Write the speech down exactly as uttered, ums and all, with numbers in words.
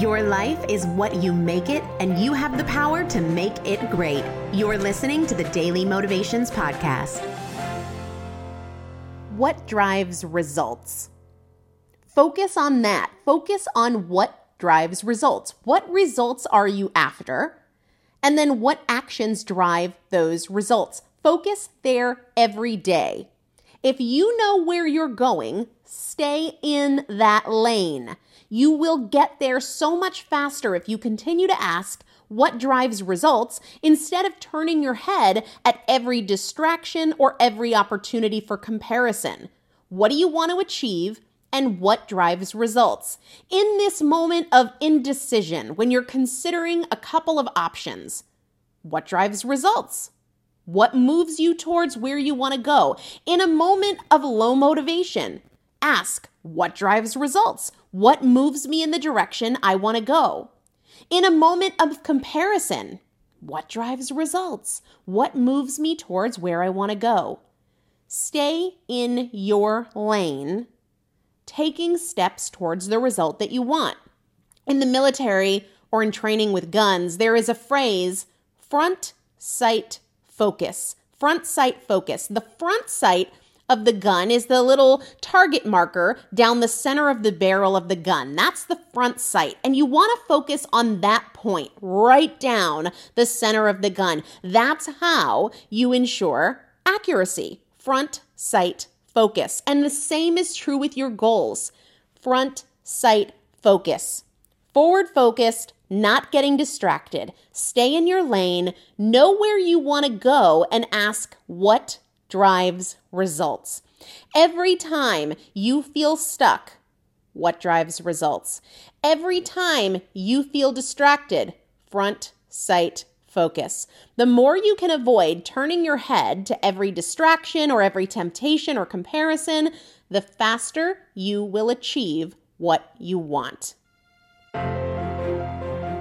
Your life is what you make it, and you have the power to make it great. You're listening to the Daily Motivations Podcast. What drives results? Focus on that. Focus on what drives results. What results are you after? And then what actions drive those results? Focus there every day. If you know where you're going, stay in that lane. You will get there so much faster if you continue to ask what drives results instead of turning your head at every distraction or every opportunity for comparison. What do you want to achieve and what drives results? In this moment of indecision, when you're considering a couple of options, what drives results? What moves you towards where you want to go? In a moment of low motivation, ask, what drives results? What moves me in the direction I want to go? In a moment of comparison, what drives results? What moves me towards where I want to go? Stay in your lane, taking steps towards the result that you want. In the military or in training with guns, there is a phrase, front sight focus. Front sight focus. The front sight of the gun is the little target marker down the center of the barrel of the gun. That's the front sight. And you want to focus on that point right down the center of the gun. That's how you ensure accuracy. Front sight focus. And the same is true with your goals. Front sight focus. Forward focused, not getting distracted. Stay in your lane. Know where you want to go and ask what drives results. Every time you feel stuck, what drives results? Every time you feel distracted, front sight focus. The more you can avoid turning your head to every distraction or every temptation or comparison, the faster you will achieve what you want.